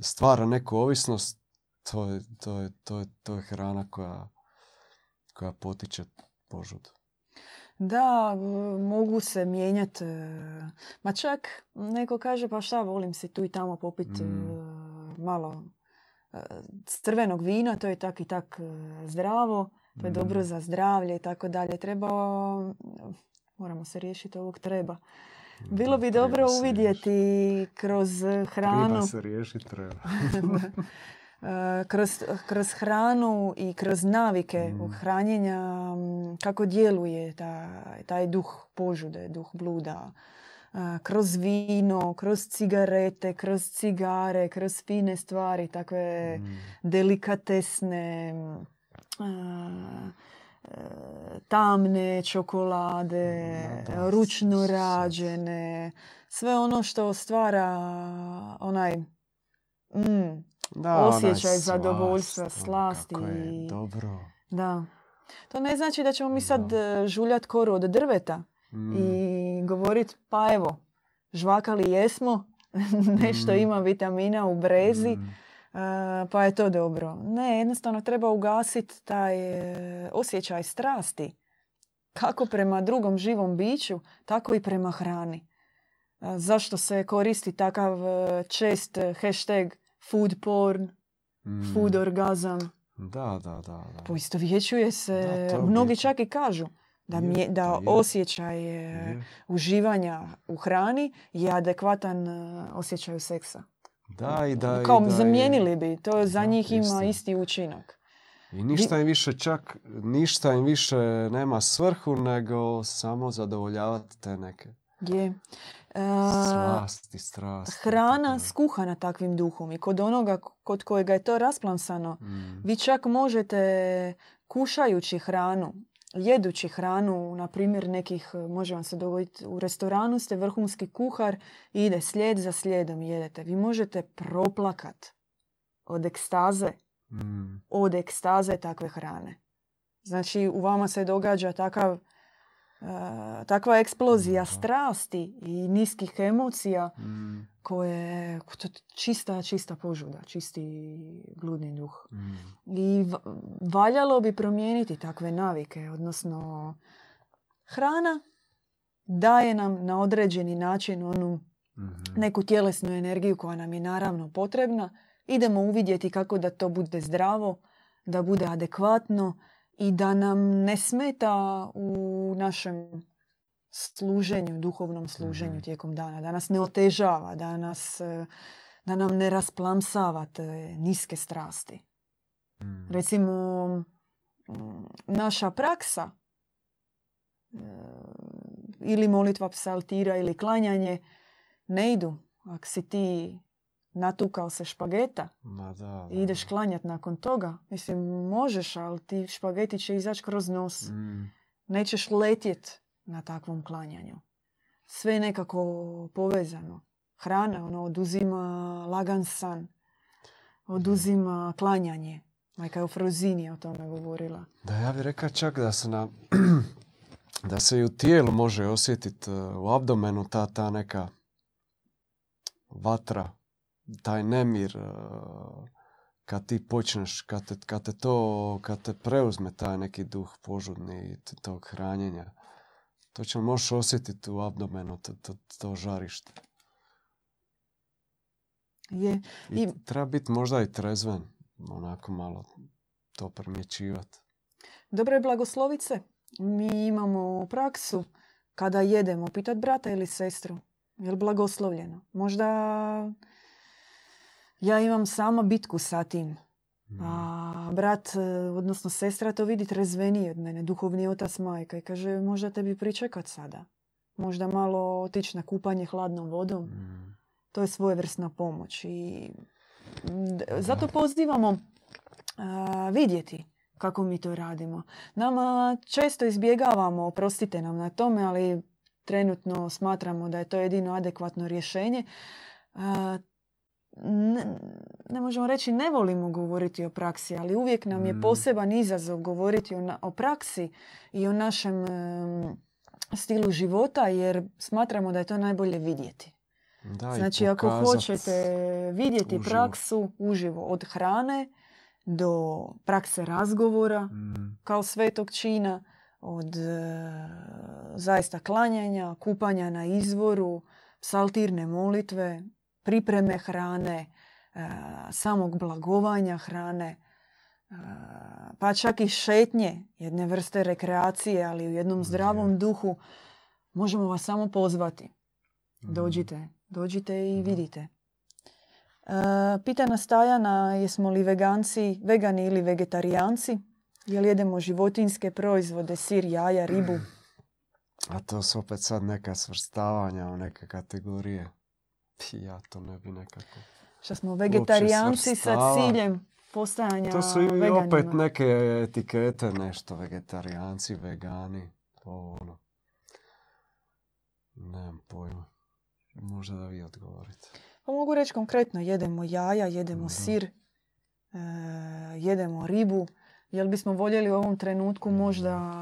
stvara neku ovisnost, to je hrana koja potiče požudu. Da, mogu se mijenjati. Ma čak neko kaže, pa šta, volim si tu i tamo popiti malo crvenog vina, to je tak i tak zdravo, to je dobro za zdravlje i tako dalje. Moramo se riješiti ovog treba. Bilo bi dobro uvidjeti kroz hranu. Treba se riješiti treba. Kroz hranu i kroz navike hranjenja, kako djeluje taj duh požude, duh bluda. Kroz vino, kroz cigarete, kroz cigare, kroz fine stvari, takve delikatesne, tamne čokolade, ručno rađene, sve ono što stvara onaj osjećaj onaj zadovoljstva, slasti. Kako je dobro. Da. To ne znači da ćemo mi sad žuljat koru od drveta i govorit pa evo, žvakali jesmo, nešto ima vitamina u brezi, pa je to dobro. Ne, jednostavno treba ugasiti taj osjećaj strasti. Kako prema drugom živom biću, tako i prema hrani. Zašto se koristi takav čest hashtag food porn, food orgazam? Da. Poistovjećuje se, da, mnogi čak i kažu da osjećaj uživanja u hrani je adekvatan osjećaju seksa. Da. Kao zamijenili bi, to za njih ima isti učinak. I ništa im više nema svrhu nego samo zadovoljavati te neke strasti. Hrana skuhana takvim duhom i kod onoga kod kojega je to rasplansano, vi čak možete kušajući hranu, jedući hranu, na primjer nekih, može vam se dogoditi u restoranu, ste vrhunski kuhar i ide slijed za slijedom jedete. Vi možete proplakat od ekstaze, takve hrane. Znači u vama se događa takva eksplozija strasti i niskih emocija koje je čista požuda, čisti gludni duh. I valjalo bi promijeniti takve navike, odnosno hrana daje nam na određeni način onu neku tjelesnu energiju koja nam je naravno potrebna. Idemo uvidjeti kako da to bude zdravo, da bude adekvatno i da nam ne smeta u našem služenju, duhovnom služenju tijekom dana. Da nas ne otežava, da nam ne rasplamsava niske strasti. Recimo, naša praksa ili molitva psaltira ili klanjanje ne idu. Ako si ti natukao se špageta i ideš klanjati nakon toga, mislim, možeš, ali ti špageti će izaći kroz nos. Nećeš letjet na takvom klanjanju. Sve je nekako povezano. Hrana oduzima lagan san, oduzima klanjanje. Majka je u Frozini o tome govorila. Da, ja bih rekao čak da se da se i u tijelu može osjetiti, u abdomenu ta neka vatra, taj nemir, kad ti počneš, kad te preuzme taj neki duh požudni tog hranjenja. Točno možeš osjetiti u abdomenu to žarište. I treba biti možda i trezven, onako malo to primjećivati. Dobre blagoslovice, mi imamo praksu kada jedemo pitati brata ili sestru, je li blagoslovljeno? Možda ja imam sama bitku sa tim. A brat, odnosno sestra, to vidi trezvenije od mene, duhovni otac, majka, i kaže možda tebi pričekat sada. Možda malo otići na kupanje hladnom vodom. To je svojevrsna pomoć. I zato pozivamo vidjeti kako mi to radimo. Nama često izbjegavamo, oprostite nam na tome, ali trenutno smatramo da je to jedino adekvatno rješenje. Ne možemo reći ne volimo govoriti o praksi, ali uvijek nam je poseban izazov govoriti o praksi i o našem stilu života, jer smatramo da je to najbolje vidjeti. Znači, ako hoćete vidjeti uživo praksu uživo, od hrane do prakse razgovora kao svetog čina, od zaista klanjanja, kupanja na izvoru, psaltirne molitve, pripreme hrane, samog blagovanja hrane, pa čak i šetnje, jedne vrste rekreacije, ali u jednom zdravom duhu, možemo vas samo pozvati. Dođite i vidite. Pita nas Tajana, jesmo li vegani ili vegetarijanci? Jel jedemo životinjske proizvode, sir, jaja, ribu? A to su opet sad neka svrstavanja u neke kategorije. Ja to ne bi nekako... Što smo vegetarijanci sa ciljem postajanja veganima. To su i opet neke etikete, nešto. Vegetarijanci, vegani, ovo ono. Nemam pojma. Možda da vi odgovorite. Pa mogu reći konkretno, jedemo jaja, jedemo sir, jedemo ribu. Jel bismo voljeli u ovom trenutku možda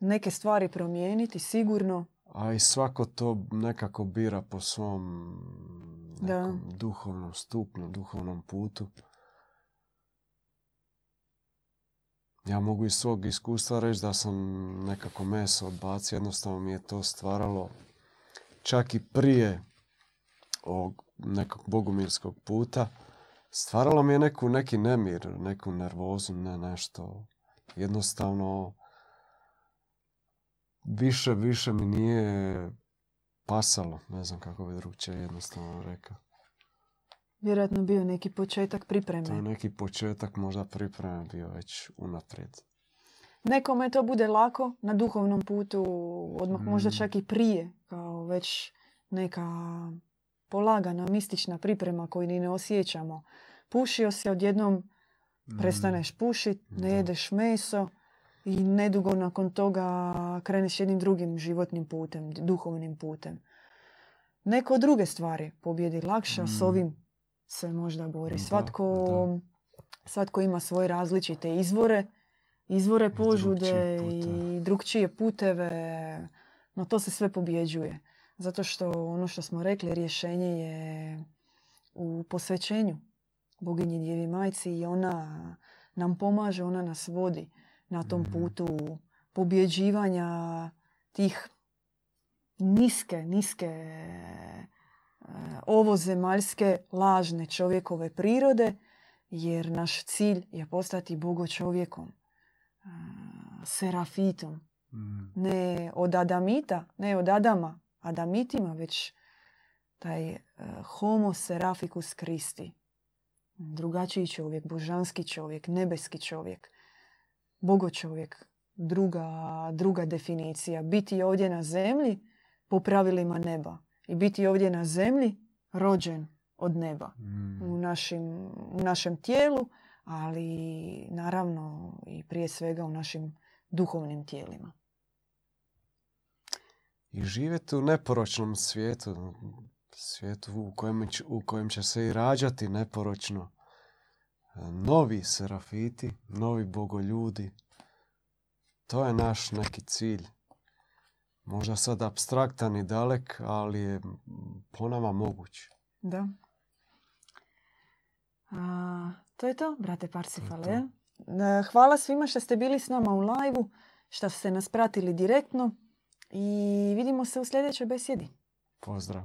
neke stvari promijeniti, sigurno. A i svako to nekako bira po svom duhovnom stupnju, duhovnom putu. Ja mogu iz svog iskustva reći da sam nekako meso odbacio. Jednostavno mi je to stvaralo čak i prije ovog nekog bogumilskog puta. Stvaralo mi je neki nemir, neku nervozu, nešto. Jednostavno više mi nije pasalo. Ne znam kako bi drugčije jednostavno rekao. Vjerojatno bio neki početak pripreme. To je neki početak, možda pripreme bio već unaprijed. Nekome to bude lako na duhovnom putu, odmah možda čak i prije, kao već neka polagana, mistična priprema koju ni ne osjećamo. Pušio se, odjednom prestaneš pušiti, ne jedeš meso i nedugo nakon toga kreneš jednim drugim životnim putem, duhovnim putem. Neko druge stvari pobjedi lakše, s ovim se možda bori. Svatko ima svoje različite izvore požude i drugčije puteve, no to se sve pobjeđuje. Zato što ono što smo rekli, rješenje je u posvećenju Boginji Djevi Majci i ona nam pomaže, ona nas vodi na tom putu pobjeđivanja tih niske ovozemaljske lažne čovjekove prirode, jer naš cilj je postati bogočovjekom, serafitom. Ne od Adamita, ne od Adama, Adamitima, već taj homo seraficus Christi. Drugačiji čovjek, božanski čovjek, nebeski čovjek, bogočovjek, druga definicija. Biti ovdje na zemlji po pravilima neba. I biti ovdje na zemlji rođen od neba u našem tijelu, ali naravno i prije svega u našim duhovnim tijelima. I živjeti u neporočnom svijetu, svijetu u kojem će se i rađati neporočno novi serafiti, novi bogoljudi. To je naš neki cilj. Možda sad apstraktan i dalek, ali je po nama moguć. Da. To je to, brate Parcifale. Hvala svima što ste bili s nama u live-u, što ste nas pratili direktno i vidimo se u sljedećoj besjedi. Pozdrav.